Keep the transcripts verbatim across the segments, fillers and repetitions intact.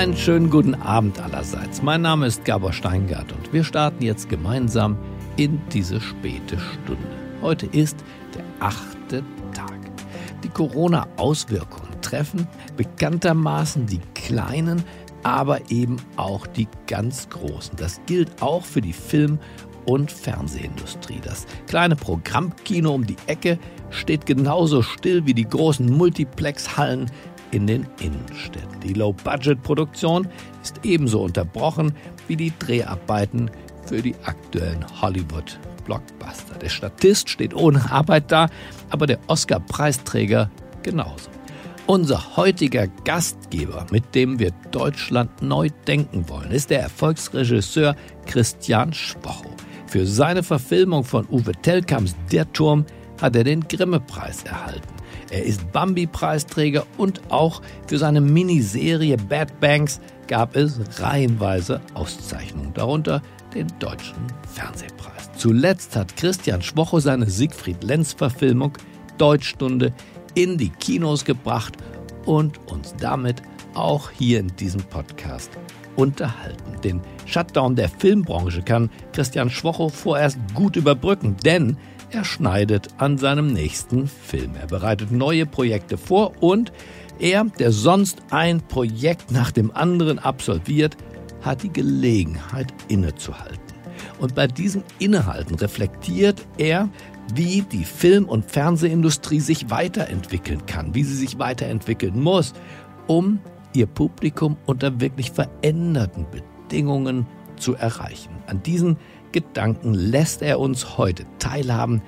Einen schönen guten Abend allerseits. Mein Name ist Gabor Steingart und wir starten jetzt gemeinsam in diese späte Stunde. Heute ist der achte Tag. Die Corona-Auswirkungen treffen bekanntermaßen die kleinen, aber eben auch die ganz großen. Das gilt auch für die Film- und Fernsehindustrie. Das kleine Programmkino um die Ecke steht genauso still wie die großen Multiplexhallen in den Innenstädten. Die Low-Budget-Produktion ist ebenso unterbrochen wie die Dreharbeiten für die aktuellen Hollywood-Blockbuster. Der Statist steht ohne Arbeit da, aber der Oscar-Preisträger genauso. Unser heutiger Gastgeber, mit dem wir Deutschland neu denken wollen, ist der Erfolgsregisseur Christian Schwochow. Für seine Verfilmung von Uwe Tellkamps Der Turm hat er den Grimme-Preis erhalten. Er ist Bambi-Preisträger und auch für seine Miniserie Bad Banks gab es reihenweise Auszeichnungen, darunter den Deutschen Fernsehpreis. Zuletzt hat Christian Schwochow seine Siegfried-Lenz-Verfilmung Deutschstunde in die Kinos gebracht und uns damit auch hier in diesem Podcast unterhalten. Den Shutdown der Filmbranche kann Christian Schwochow vorerst gut überbrücken, denn er schneidet an seinem nächsten Film. Er bereitet neue Projekte vor und er, der sonst ein Projekt nach dem anderen absolviert, hat die Gelegenheit innezuhalten. Und bei diesem Innehalten reflektiert er, wie die Film- und Fernsehindustrie sich weiterentwickeln kann, wie sie sich weiterentwickeln muss, um ihr Publikum unter wirklich veränderten Bedingungen zu erreichen. An diesen Gedanken lässt er uns heute teilhaben.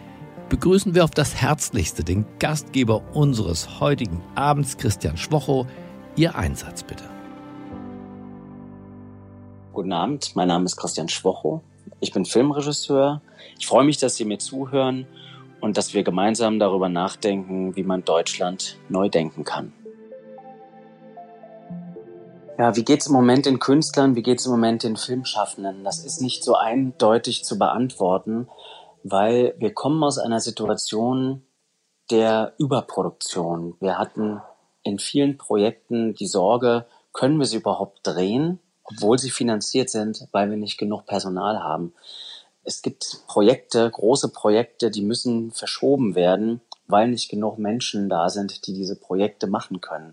Begrüßen wir auf das Herzlichste den Gastgeber unseres heutigen Abends, Christian Schwochow. Ihr Einsatz bitte. Guten Abend, mein Name ist Christian Schwochow. Ich bin Filmregisseur. Ich freue mich, dass Sie mir zuhören und dass wir gemeinsam darüber nachdenken, wie man Deutschland neu denken kann. Ja, wie geht's im Moment den Künstlern, wie geht's im Moment den Filmschaffenden? Das ist nicht so eindeutig zu beantworten, weil wir kommen aus einer Situation der Überproduktion. Wir hatten in vielen Projekten die Sorge, können wir sie überhaupt drehen, obwohl sie finanziert sind, weil wir nicht genug Personal haben. Es gibt Projekte, große Projekte, die müssen verschoben werden, weil nicht genug Menschen da sind, die diese Projekte machen können.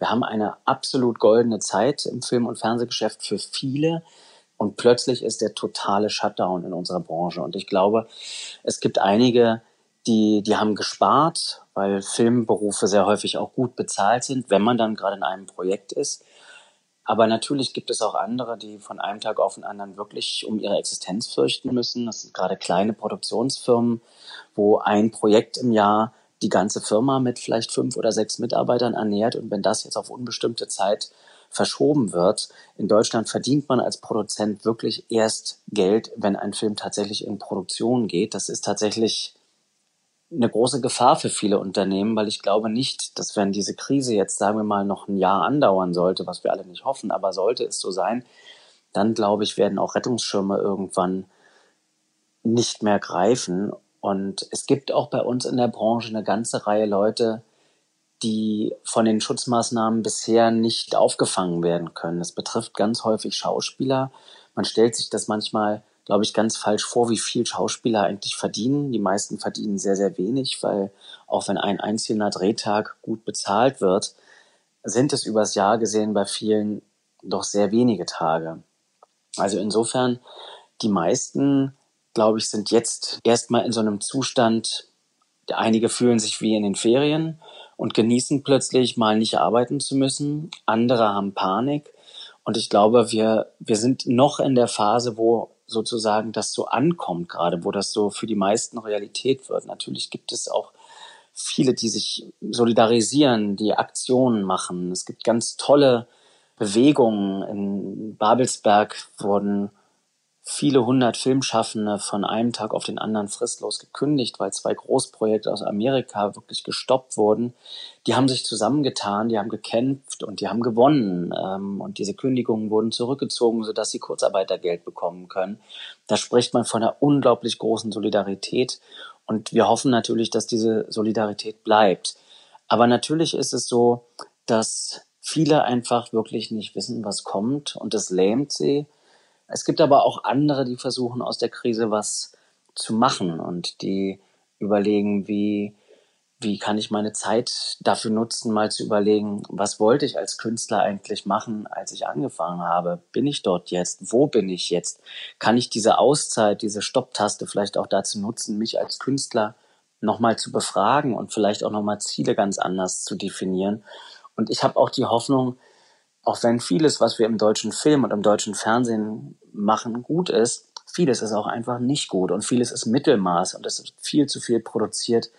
Wir haben eine absolut goldene Zeit im Film- und Fernsehgeschäft für viele und plötzlich ist der totale Shutdown in unserer Branche. Und ich glaube, es gibt einige, die, die haben gespart, weil Filmberufe sehr häufig auch gut bezahlt sind, wenn man dann gerade in einem Projekt ist. Aber natürlich gibt es auch andere, die von einem Tag auf den anderen wirklich um ihre Existenz fürchten müssen. Das sind gerade kleine Produktionsfirmen, wo ein Projekt im Jahr die ganze Firma mit vielleicht fünf oder sechs Mitarbeitern ernährt. Und wenn das jetzt auf unbestimmte Zeit verschoben wird, in Deutschland verdient man als Produzent wirklich erst Geld, wenn ein Film tatsächlich in Produktion geht. Das ist tatsächlich eine große Gefahr für viele Unternehmen, weil ich glaube nicht, dass wenn diese Krise jetzt, sagen wir mal, noch ein Jahr andauern sollte, was wir alle nicht hoffen, aber sollte es so sein, dann glaube ich, werden auch Rettungsschirme irgendwann nicht mehr greifen. Und es gibt auch bei uns in der Branche eine ganze Reihe Leute, die von den Schutzmaßnahmen bisher nicht aufgefangen werden können. Das betrifft ganz häufig Schauspieler. Man stellt sich das manchmal, glaube ich, ganz falsch vor, wie viel Schauspieler eigentlich verdienen. Die meisten verdienen sehr, sehr wenig, weil auch wenn ein einzelner Drehtag gut bezahlt wird, sind es übers Jahr gesehen bei vielen doch sehr wenige Tage. Also insofern, die meisten, glaube ich, sind jetzt erstmal in so einem Zustand, einige fühlen sich wie in den Ferien und genießen plötzlich mal nicht arbeiten zu müssen. Andere haben Panik. Und ich glaube, wir, wir sind noch in der Phase, wo sozusagen das so ankommt gerade, wo das so für die meisten Realität wird. Natürlich gibt es auch viele, die sich solidarisieren, die Aktionen machen. Es gibt ganz tolle Bewegungen. In Babelsberg wurden viele hundert Filmschaffende von einem Tag auf den anderen fristlos gekündigt, weil zwei Großprojekte aus Amerika wirklich gestoppt wurden. Die haben sich zusammengetan, die haben gekämpft und die haben gewonnen. Und diese Kündigungen wurden zurückgezogen, sodass sie Kurzarbeitergeld bekommen können. Da spricht man von einer unglaublich großen Solidarität. Und wir hoffen natürlich, dass diese Solidarität bleibt. Aber natürlich ist es so, dass viele einfach wirklich nicht wissen, was kommt, und das lähmt sie. Es gibt aber auch andere, die versuchen, aus der Krise was zu machen und die überlegen, wie, wie kann ich meine Zeit dafür nutzen, mal zu überlegen, was wollte ich als Künstler eigentlich machen, als ich angefangen habe? Bin ich dort jetzt? Wo bin ich jetzt? Kann ich diese Auszeit, diese Stopptaste vielleicht auch dazu nutzen, mich als Künstler nochmal zu befragen und vielleicht auch nochmal Ziele ganz anders zu definieren? Und ich habe auch die Hoffnung, auch wenn vieles, was wir im deutschen Film und im deutschen Fernsehen machen, gut ist, vieles ist auch einfach nicht gut und vieles ist Mittelmaß und es ist viel zu viel produziert,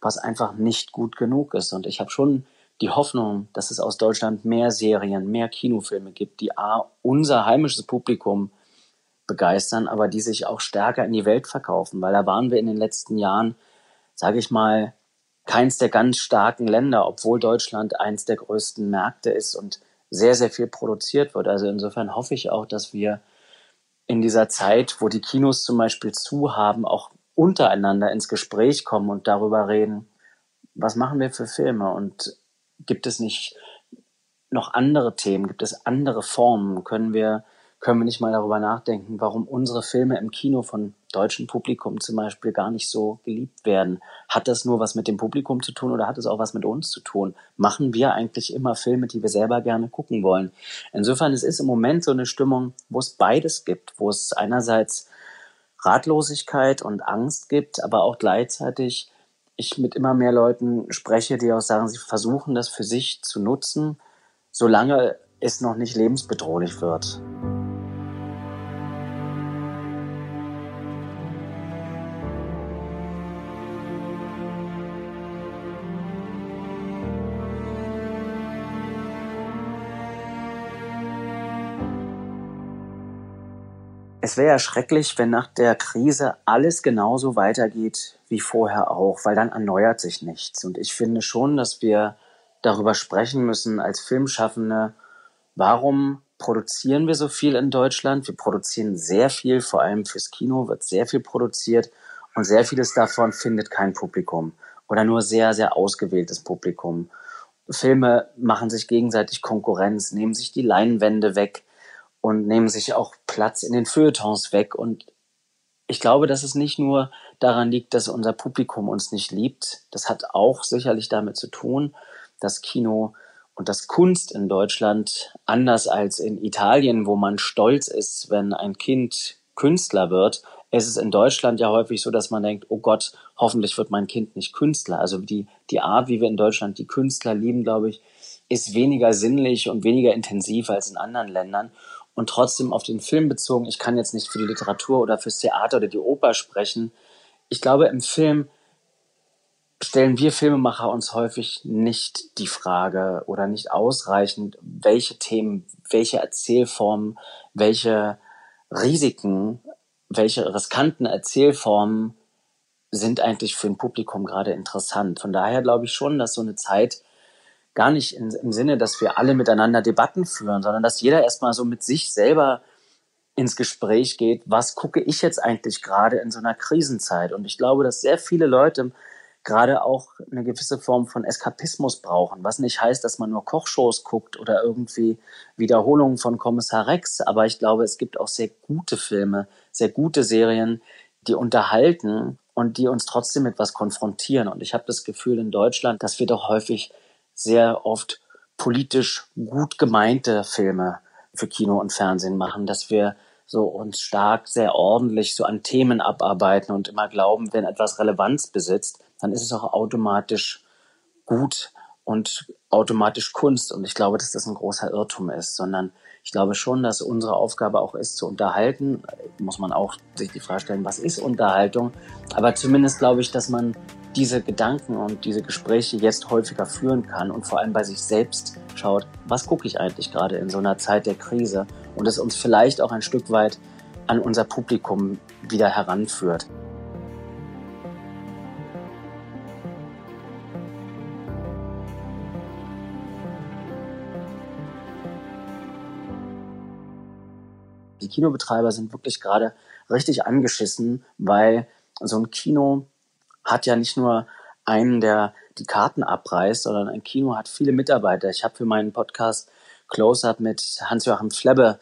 was einfach nicht gut genug ist. Und ich habe schon die Hoffnung, dass es aus Deutschland mehr Serien, mehr Kinofilme gibt, die a, unser heimisches Publikum begeistern, aber die sich auch stärker in die Welt verkaufen, weil da waren wir in den letzten Jahren, sage ich mal, keins der ganz starken Länder, obwohl Deutschland eins der größten Märkte ist und sehr, sehr viel produziert wird. Also insofern hoffe ich auch, dass wir in dieser Zeit, wo die Kinos zum Beispiel zu haben, auch untereinander ins Gespräch kommen und darüber reden, was machen wir für Filme und gibt es nicht noch andere Themen, gibt es andere Formen, können wir, können wir nicht mal darüber nachdenken, warum unsere Filme im Kino von deutschem Publikum zum Beispiel gar nicht so geliebt werden. Hat das nur was mit dem Publikum zu tun oder hat es auch was mit uns zu tun? Machen wir eigentlich immer Filme, die wir selber gerne gucken wollen? Insofern, es ist im Moment so eine Stimmung, wo es beides gibt, wo es einerseits Ratlosigkeit und Angst gibt, aber auch gleichzeitig ich mit immer mehr Leuten spreche, die auch sagen, sie versuchen das für sich zu nutzen, solange es noch nicht lebensbedrohlich wird. Es wäre ja schrecklich, wenn nach der Krise alles genauso weitergeht wie vorher auch, weil dann erneuert sich nichts. Und ich finde schon, dass wir darüber sprechen müssen als Filmschaffende, warum produzieren wir so viel in Deutschland? Wir produzieren sehr viel, vor allem fürs Kino wird sehr viel produziert und sehr vieles davon findet kein Publikum oder nur sehr, sehr ausgewähltes Publikum. Filme machen sich gegenseitig Konkurrenz, nehmen sich die Leinwände weg und nehmen sich auch Platz in den Feuilletons weg. Und ich glaube, dass es nicht nur daran liegt, dass unser Publikum uns nicht liebt. Das hat auch sicherlich damit zu tun, dass Kino und das Kunst in Deutschland, anders als in Italien, wo man stolz ist, wenn ein Kind Künstler wird, ist es in Deutschland ja häufig so, dass man denkt, oh Gott, hoffentlich wird mein Kind nicht Künstler. Also die, die Art, wie wir in Deutschland die Künstler lieben, glaube ich, ist weniger sinnlich und weniger intensiv als in anderen Ländern. Und trotzdem auf den Film bezogen, ich kann jetzt nicht für die Literatur oder fürs Theater oder die Oper sprechen. Ich glaube, im Film stellen wir Filmemacher uns häufig nicht die Frage oder nicht ausreichend, welche Themen, welche Erzählformen, welche Risiken, welche riskanten Erzählformen sind eigentlich für ein Publikum gerade interessant. Von daher glaube ich schon, dass so eine Zeit gar nicht in, im Sinne, dass wir alle miteinander Debatten führen, sondern dass jeder erstmal so mit sich selber ins Gespräch geht, was gucke ich jetzt eigentlich gerade in so einer Krisenzeit? Und ich glaube, dass sehr viele Leute gerade auch eine gewisse Form von Eskapismus brauchen, was nicht heißt, dass man nur Kochshows guckt oder irgendwie Wiederholungen von Kommissar Rex, aber ich glaube, es gibt auch sehr gute Filme, sehr gute Serien, die unterhalten und die uns trotzdem mit was konfrontieren. Und ich habe das Gefühl in Deutschland, dass wir doch häufig sehr oft politisch gut gemeinte Filme für Kino und Fernsehen machen, dass wir so uns stark, sehr ordentlich so an Themen abarbeiten und immer glauben, wenn etwas Relevanz besitzt, dann ist es auch automatisch gut und automatisch Kunst. Und ich glaube, dass das ein großer Irrtum ist, sondern ich glaube schon, dass unsere Aufgabe auch ist, zu unterhalten. Muss man auch sich die Frage stellen, was ist Unterhaltung? Aber zumindest glaube ich, dass man diese Gedanken und diese Gespräche jetzt häufiger führen kann und vor allem bei sich selbst schaut, was gucke ich eigentlich gerade in so einer Zeit der Krise, und es uns vielleicht auch ein Stück weit an unser Publikum wieder heranführt. Die Kinobetreiber sind wirklich gerade richtig angeschissen, weil so ein Kino hat ja nicht nur einen der, die Karten abreißt, sondern ein Kino hat viele Mitarbeiter. Ich habe für meinen Podcast Close-Up mit Hans-Joachim Flebbe,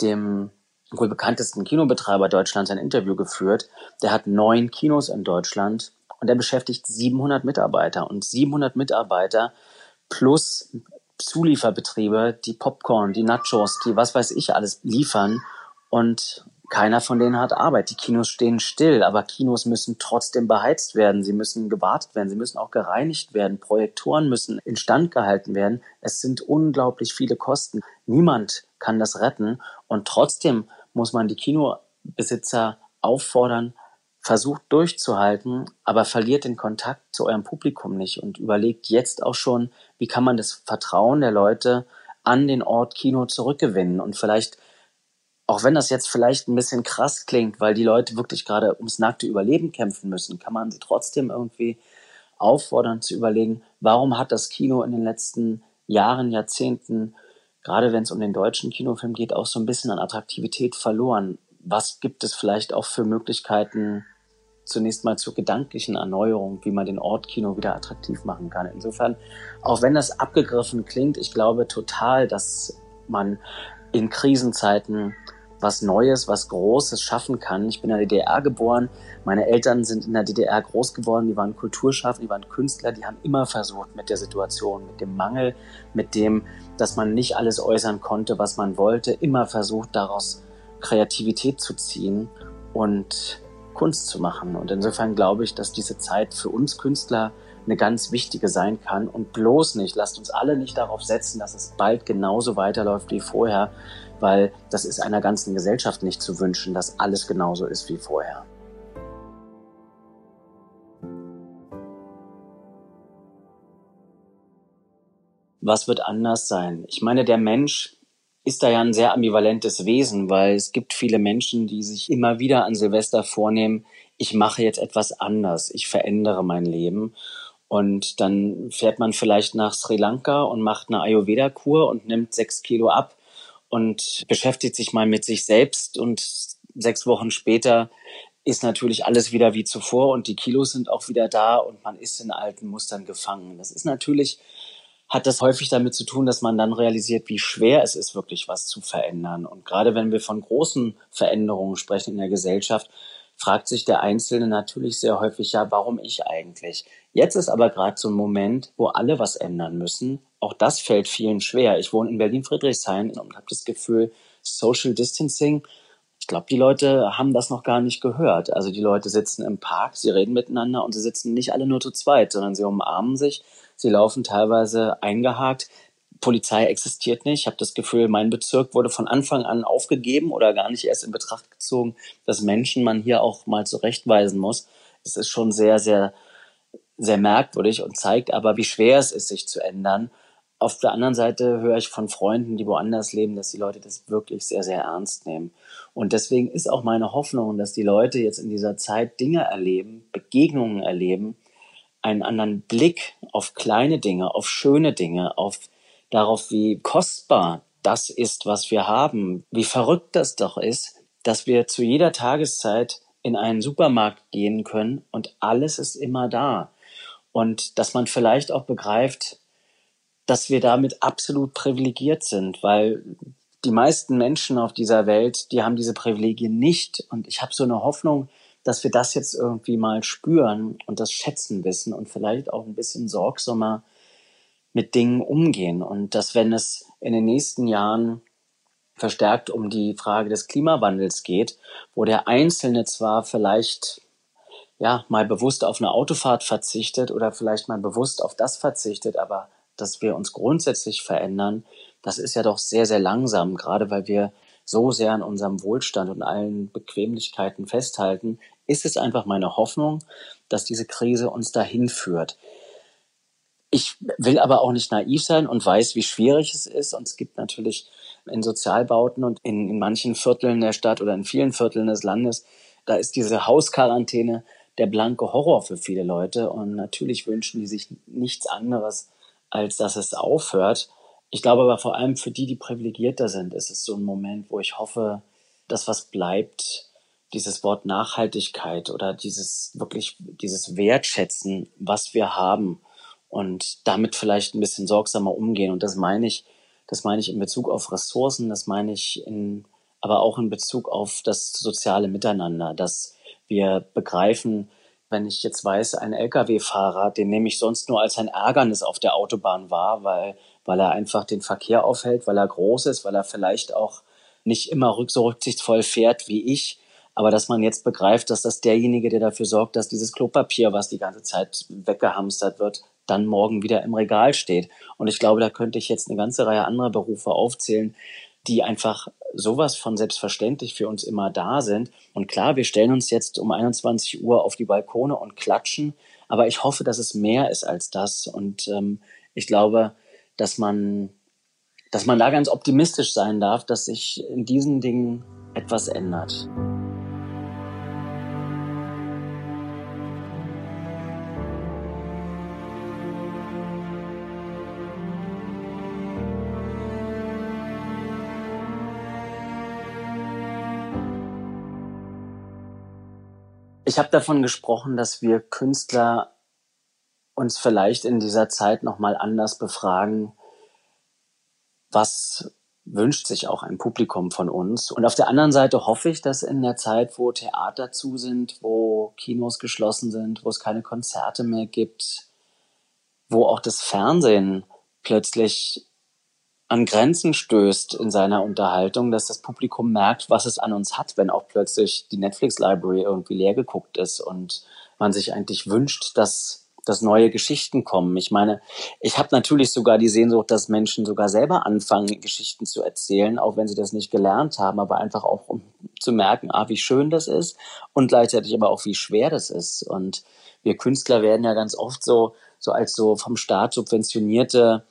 dem wohl bekanntesten Kinobetreiber Deutschlands, ein Interview geführt. Der hat neun Kinos in Deutschland und er beschäftigt siebenhundert Mitarbeiter. Und siebenhundert Mitarbeiter plus Zulieferbetriebe, die Popcorn, die Nachos, die was weiß ich alles liefern. Und keiner von denen hat Arbeit. Die Kinos stehen still, aber Kinos müssen trotzdem beheizt werden. Sie müssen gewartet werden. Sie müssen auch gereinigt werden. Projektoren müssen instand gehalten werden. Es sind unglaublich viele Kosten. Niemand kann das retten. Und trotzdem muss man die Kinobesitzer auffordern, versucht durchzuhalten, aber verliert den Kontakt zu eurem Publikum nicht und überlegt jetzt auch schon, wie kann man das Vertrauen der Leute an den Ort Kino zurückgewinnen und vielleicht, auch wenn das jetzt vielleicht ein bisschen krass klingt, weil die Leute wirklich gerade ums nackte Überleben kämpfen müssen, kann man sie trotzdem irgendwie auffordern zu überlegen, warum hat das Kino in den letzten Jahren, Jahrzehnten, gerade wenn es um den deutschen Kinofilm geht, auch so ein bisschen an Attraktivität verloren? Was gibt es vielleicht auch für Möglichkeiten, zunächst mal zur gedanklichen Erneuerung, wie man den Ort Kino wieder attraktiv machen kann? Insofern, auch wenn das abgegriffen klingt, ich glaube total, dass man in Krisenzeiten was Neues, was Großes schaffen kann. Ich bin in der D D R geboren, meine Eltern sind in der D D R groß geworden, die waren Kulturschaffende, die waren Künstler, die haben immer versucht mit der Situation, mit dem Mangel, mit dem, dass man nicht alles äußern konnte, was man wollte, immer versucht, daraus Kreativität zu ziehen und Kunst zu machen. Und insofern glaube ich, dass diese Zeit für uns Künstler eine ganz wichtige sein kann. Und bloß nicht, lasst uns alle nicht darauf setzen, dass es bald genauso weiterläuft wie vorher, weil das ist einer ganzen Gesellschaft nicht zu wünschen, dass alles genauso ist wie vorher. Was wird anders sein? Ich meine, der Mensch ist da ja ein sehr ambivalentes Wesen, weil es gibt viele Menschen, die sich immer wieder an Silvester vornehmen, ich mache jetzt etwas anders, ich verändere mein Leben. Und dann fährt man vielleicht nach Sri Lanka und macht eine Ayurveda-Kur und nimmt sechs Kilo ab und beschäftigt sich mal mit sich selbst. Und sechs Wochen später ist natürlich alles wieder wie zuvor und die Kilos sind auch wieder da und man ist in alten Mustern gefangen. Das ist natürlich, hat das häufig damit zu tun, dass man dann realisiert, wie schwer es ist, wirklich was zu verändern. Und gerade wenn wir von großen Veränderungen sprechen in der Gesellschaft, fragt sich der Einzelne natürlich sehr häufig, ja, warum ich eigentlich? Jetzt ist aber gerade so ein Moment, wo alle was ändern müssen. Auch das fällt vielen schwer. Ich wohne in Berlin-Friedrichshain und habe das Gefühl, Social Distancing, ich glaube, die Leute haben das noch gar nicht gehört. Also die Leute sitzen im Park, sie reden miteinander und sie sitzen nicht alle nur zu zweit, sondern sie umarmen sich, sie laufen teilweise eingehakt. Polizei existiert nicht. Ich habe das Gefühl, mein Bezirk wurde von Anfang an aufgegeben oder gar nicht erst in Betracht gezogen, dass Menschen man hier auch mal zurechtweisen muss. Es ist schon sehr, sehr, sehr merkwürdig und zeigt aber, wie schwer es ist, sich zu ändern. Auf der anderen Seite höre ich von Freunden, die woanders leben, dass die Leute das wirklich sehr, sehr ernst nehmen. Und deswegen ist auch meine Hoffnung, dass die Leute jetzt in dieser Zeit Dinge erleben, Begegnungen erleben, einen anderen Blick auf kleine Dinge, auf schöne Dinge, auf darauf, wie kostbar das ist, was wir haben, wie verrückt das doch ist, dass wir zu jeder Tageszeit in einen Supermarkt gehen können und alles ist immer da. Und dass man vielleicht auch begreift, dass wir damit absolut privilegiert sind, weil die meisten Menschen auf dieser Welt, die haben diese Privilegien nicht. Und ich habe so eine Hoffnung, dass wir das jetzt irgendwie mal spüren und das schätzen wissen und vielleicht auch ein bisschen sorgsamer mit Dingen umgehen und dass, wenn es in den nächsten Jahren verstärkt um die Frage des Klimawandels geht, wo der Einzelne zwar vielleicht ja mal bewusst auf eine Autofahrt verzichtet oder vielleicht mal bewusst auf das verzichtet, aber dass wir uns grundsätzlich verändern, das ist ja doch sehr, sehr langsam, gerade weil wir so sehr an unserem Wohlstand und allen Bequemlichkeiten festhalten, ist es einfach meine Hoffnung, dass diese Krise uns dahin führt. Ich will aber auch nicht naiv sein und weiß, wie schwierig es ist. Und es gibt natürlich in Sozialbauten und in, in manchen Vierteln der Stadt oder in vielen Vierteln des Landes, da ist diese Hausquarantäne der blanke Horror für viele Leute. Und natürlich wünschen die sich nichts anderes, als dass es aufhört. Ich glaube aber vor allem für die, die privilegierter sind, ist es so ein Moment, wo ich hoffe, dass was bleibt. Dieses Wort Nachhaltigkeit oder dieses wirklich dieses Wertschätzen, was wir haben. und damit vielleicht ein bisschen sorgsamer umgehen. Und das meine ich, das meine ich in Bezug auf Ressourcen, das meine ich in, aber auch in Bezug auf das soziale Miteinander, dass wir begreifen, wenn ich jetzt weiß, ein L K W-Fahrer, den nehme ich sonst nur als ein Ärgernis auf der Autobahn wahr, weil, weil er einfach den Verkehr aufhält, weil er groß ist, weil er vielleicht auch nicht immer so rücksichtsvoll fährt wie ich. Aber dass man jetzt begreift, dass das derjenige, der dafür sorgt, dass dieses Klopapier, was die ganze Zeit weggehamstert wird, dann morgen wieder im Regal steht. Und ich glaube, da könnte ich jetzt eine ganze Reihe anderer Berufe aufzählen, die einfach sowas von selbstverständlich für uns immer da sind. Und klar, wir stellen uns jetzt um einundzwanzig Uhr auf die Balkone und klatschen, aber ich hoffe, dass es mehr ist als das. Und ähm, ich glaube, dass man, dass man da ganz optimistisch sein darf, dass sich in diesen Dingen etwas ändert. Ich habe davon gesprochen, dass wir Künstler uns vielleicht in dieser Zeit nochmal anders befragen, was wünscht sich auch ein Publikum von uns. Und auf der anderen Seite hoffe ich, dass in der Zeit, wo Theater zu sind, wo Kinos geschlossen sind, wo es keine Konzerte mehr gibt, wo auch das Fernsehen plötzlich an Grenzen stößt in seiner Unterhaltung, dass das Publikum merkt, was es an uns hat, wenn auch plötzlich die Netflix-Library irgendwie leer geguckt ist und man sich eigentlich wünscht, dass, dass neue Geschichten kommen. Ich meine, ich habe natürlich sogar die Sehnsucht, dass Menschen sogar selber anfangen, Geschichten zu erzählen, auch wenn sie das nicht gelernt haben, aber einfach auch, um zu merken, ah, wie schön das ist und gleichzeitig aber auch, wie schwer das ist. Und wir Künstler werden ja ganz oft so, so als so vom Staat subventionierte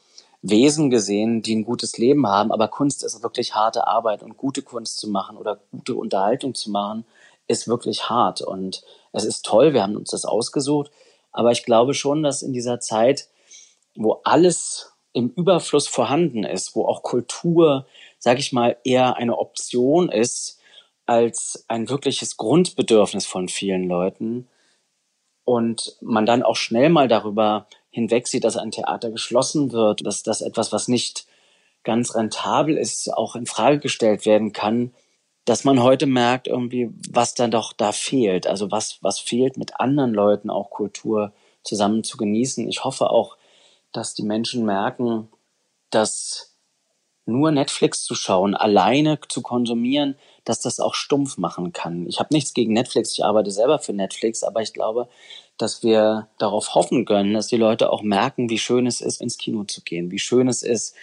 Wesen gesehen, die ein gutes Leben haben, aber Kunst ist wirklich harte Arbeit und gute Kunst zu machen oder gute Unterhaltung zu machen, ist wirklich hart und es ist toll, wir haben uns das ausgesucht, aber ich glaube schon, dass in dieser Zeit, wo alles im Überfluss vorhanden ist, wo auch Kultur, sag ich mal, eher eine Option ist, als ein wirkliches Grundbedürfnis von vielen Leuten und man dann auch schnell mal darüber hinweg sieht, dass ein Theater geschlossen wird, dass das etwas, was nicht ganz rentabel ist, auch in Frage gestellt werden kann, dass man heute merkt irgendwie, was dann doch da fehlt. Also was, was fehlt, mit anderen Leuten auch Kultur zusammen zu genießen. Ich hoffe auch, dass die Menschen merken, dass nur Netflix zu schauen, alleine zu konsumieren, dass das auch stumpf machen kann. Ich habe nichts gegen Netflix, ich arbeite selber für Netflix, aber ich glaube, dass wir darauf hoffen können, dass die Leute auch merken, wie schön es ist, ins Kino zu gehen, wie schön es ist,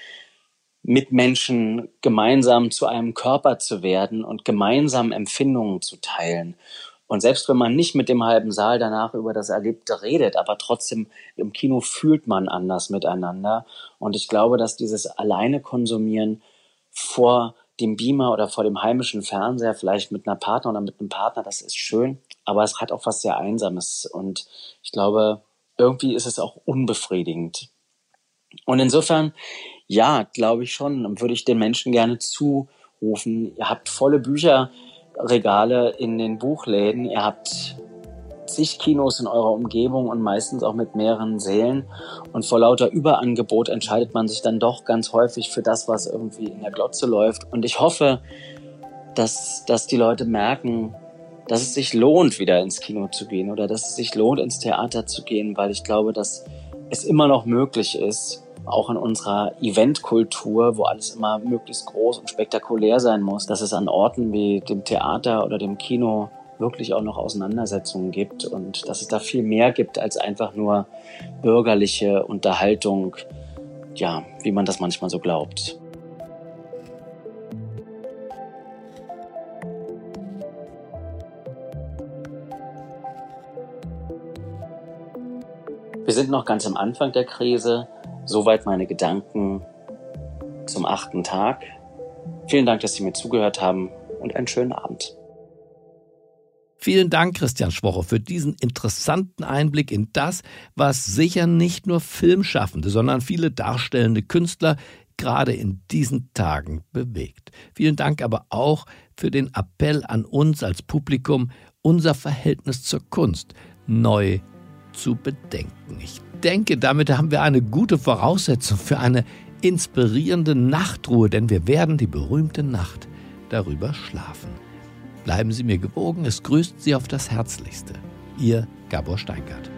mit Menschen gemeinsam zu einem Körper zu werden und gemeinsam Empfindungen zu teilen. Und selbst wenn man nicht mit dem halben Saal danach über das Erlebte redet, aber trotzdem im Kino fühlt man anders miteinander. Und ich glaube, dass dieses alleine Konsumieren vor dem Beamer oder vor dem heimischen Fernseher, vielleicht mit einer Partnerin oder mit einem Partner, das ist schön, aber es hat auch was sehr Einsames und ich glaube, irgendwie ist es auch unbefriedigend. Und insofern, ja, glaube ich schon, würde ich den Menschen gerne zurufen, ihr habt volle Bücherregale in den Buchläden, ihr habt zig Kinos in eurer Umgebung und meistens auch mit mehreren Sälen. Und vor lauter Überangebot entscheidet man sich dann doch ganz häufig für das, was irgendwie in der Glotze läuft. Und ich hoffe, dass, dass die Leute merken, dass es sich lohnt, wieder ins Kino zu gehen oder dass es sich lohnt, ins Theater zu gehen, weil ich glaube, dass es immer noch möglich ist, auch in unserer Eventkultur, wo alles immer möglichst groß und spektakulär sein muss, dass es an Orten wie dem Theater oder dem Kino wirklich auch noch Auseinandersetzungen gibt und dass es da viel mehr gibt als einfach nur bürgerliche Unterhaltung, ja, wie man das manchmal so glaubt. Wir sind noch ganz am Anfang der Krise. Soweit meine Gedanken zum achten Tag. Vielen Dank, dass Sie mir zugehört haben und einen schönen Abend. Vielen Dank, Christian Schwochow, für diesen interessanten Einblick in das, was sicher nicht nur Filmschaffende, sondern viele darstellende Künstler gerade in diesen Tagen bewegt. Vielen Dank aber auch für den Appell an uns als Publikum, unser Verhältnis zur Kunst neu zu bedenken. Ich denke, damit haben wir eine gute Voraussetzung für eine inspirierende Nachtruhe, denn wir werden die berühmte Nacht darüber schlafen. Bleiben Sie mir gewogen, es grüßt Sie auf das Herzlichste. Ihr Gabor Steingart.